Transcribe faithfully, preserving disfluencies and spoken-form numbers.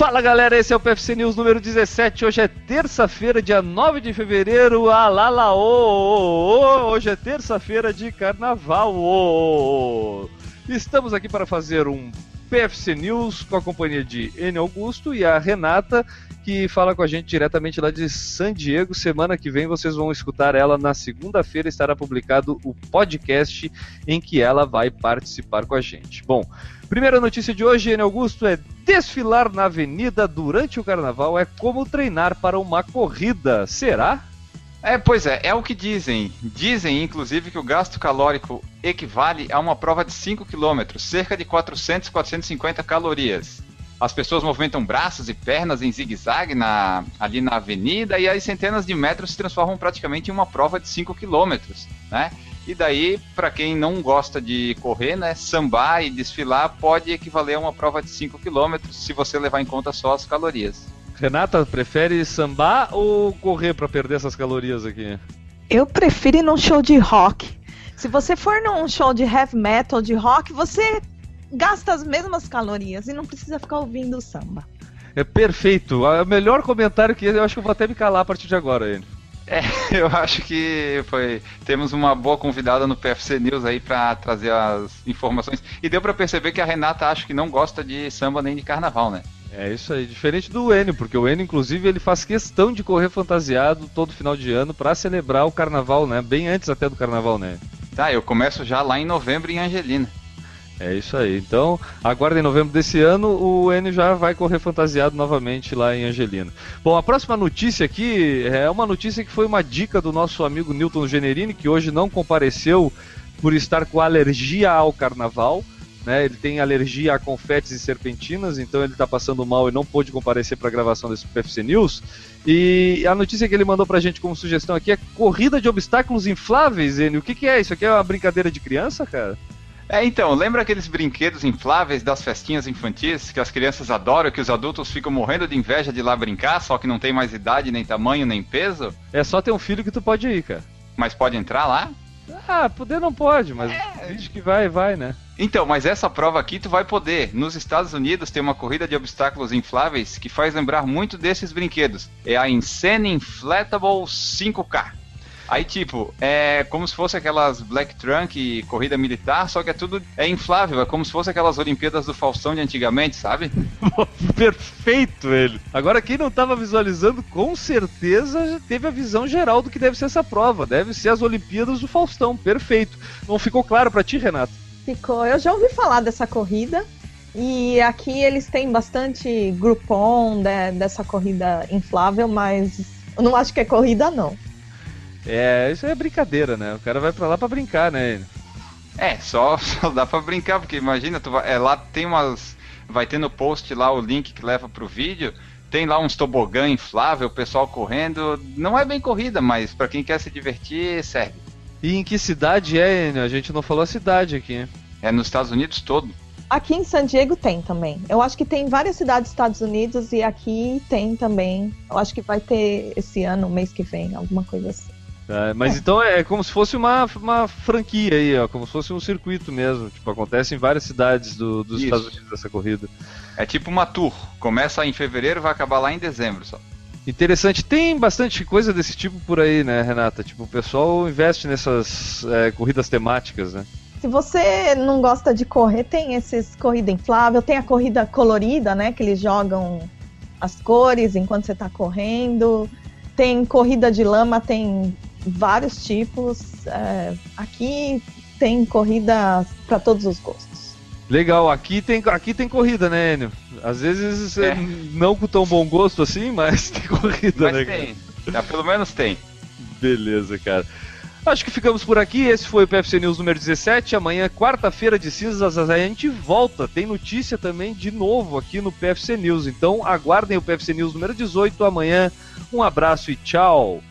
Fala galera, esse é o P F C News número dezessete, hoje é terça-feira, dia nove de fevereiro, alala, oh, hoje é terça-feira de carnaval, oh. Estamos aqui para fazer um P F C News com a companhia de Enio Augusto e a Renata, que fala com a gente diretamente lá de San Diego. Semana que vem vocês vão escutar ela, na segunda-feira estará publicado o podcast em que ela vai participar com a gente. Bom, primeira notícia de hoje, Enio Augusto, é: desfilar na avenida durante o carnaval é como treinar para uma corrida, será? É, pois é, é o que dizem. Dizem, inclusive, que o gasto calórico equivale a uma prova de cinco quilômetros, cerca de quatrocentas, quatrocentas e cinquenta calorias. As pessoas movimentam braços e pernas em zigue-zague na, ali na avenida, e aí centenas de metros se transformam praticamente em uma prova de cinco quilômetros, né? E daí, para quem não gosta de correr, né, sambar e desfilar pode equivaler a uma prova de cinco quilômetros, se você levar em conta só as calorias. Renata, prefere sambar ou correr para perder essas calorias aqui? Eu prefiro ir num show de rock. Se você for num show de heavy metal, de rock, você gasta as mesmas calorias e não precisa ficar ouvindo o samba. É perfeito. É o melhor comentário que eu acho que eu vou até me calar a partir de agora, ele. É, eu acho que foi. Temos uma boa convidada no P F C News aí para trazer as informações. E deu para perceber que a Renata acho que não gosta de samba nem de carnaval, né? É isso aí, diferente do Enio, porque o Enio, inclusive, ele faz questão de correr fantasiado todo final de ano para celebrar o carnaval, né? Bem antes até do carnaval, né? Tá, eu começo já lá em novembro em Angelina. É isso aí, então aguardem novembro desse ano, o Enio já vai correr fantasiado novamente lá em Angelina. Bom, a próxima notícia aqui é uma notícia que foi uma dica do nosso amigo Nilton Generini, que hoje não compareceu por estar com alergia ao carnaval. Né, ele tem alergia a confetes e serpentinas, então ele está passando mal e não pôde comparecer para a gravação desse P F C News. E a notícia que ele mandou para a gente como sugestão aqui é corrida de obstáculos infláveis, Enio. O que, que é isso? Aqui é uma brincadeira de criança, cara? É, então, lembra aqueles brinquedos infláveis das festinhas infantis que as crianças adoram, que os adultos ficam morrendo de inveja de ir lá brincar, só que não tem mais idade, nem tamanho, nem peso? É só ter um filho que tu pode ir, cara. Mas pode entrar lá? Ah, poder não pode, mas é. Diz que vai, vai, né? Então, mas essa prova aqui tu vai poder. Nos Estados Unidos tem uma corrida de obstáculos infláveis que faz lembrar muito desses brinquedos. É a Insane Inflatable cinco K. Aí, tipo, é como se fosse aquelas Black Trunk e corrida militar, só que é tudo é inflável, é como se fosse aquelas Olimpíadas do Faustão de antigamente, sabe? Perfeito, ele. Agora, quem não estava visualizando, com certeza já teve a visão geral do que deve ser essa prova. Deve ser as Olimpíadas do Faustão, perfeito. Não ficou claro para ti, Renato? Ficou. Eu já ouvi falar dessa corrida, e aqui eles têm bastante Groupon de, dessa corrida inflável, mas eu não acho que é corrida, não. É, isso é brincadeira, né? O cara vai pra lá pra brincar, né? É, só, só dá pra brincar, porque imagina, tu vai, é, lá tem umas... Vai ter no post lá o link que leva pro vídeo, tem lá uns tobogã inflável, o pessoal correndo. Não é bem corrida, mas pra quem quer se divertir, serve. E em que cidade é, Enio? A gente não falou a cidade aqui, né? É nos Estados Unidos todo. Aqui em San Diego tem também. Eu acho que tem várias cidades dos Estados Unidos e aqui tem também. Eu acho que vai ter esse ano, mês que vem, alguma coisa assim. É, mas é. Então é como se fosse uma, uma franquia aí, ó, como se fosse um circuito mesmo. Tipo, acontece em várias cidades do, dos Isso. Estados Unidos essa corrida. É tipo uma tour. Começa em fevereiro, vai acabar lá em dezembro só. Interessante. Tem bastante coisa desse tipo por aí, né, Renata? Tipo, o pessoal investe nessas é, corridas temáticas, né? Se você não gosta de correr, tem esses corrida inflável, tem a corrida colorida, né? Que eles jogam as cores enquanto você tá correndo. Tem corrida de lama, tem vários tipos, é, aqui tem corrida para todos os gostos. Legal, aqui tem, aqui tem corrida, né, Enio? Às vezes é. Não com tão bom gosto assim, mas tem corrida, mas né? Tem, já, pelo menos tem. Beleza, cara. Acho que ficamos por aqui, esse foi o P F C News número dezessete, amanhã, quarta-feira de cinzas, a gente volta, tem notícia também de novo aqui no P F C News, então aguardem o P F C News número dezoito amanhã, um abraço e tchau!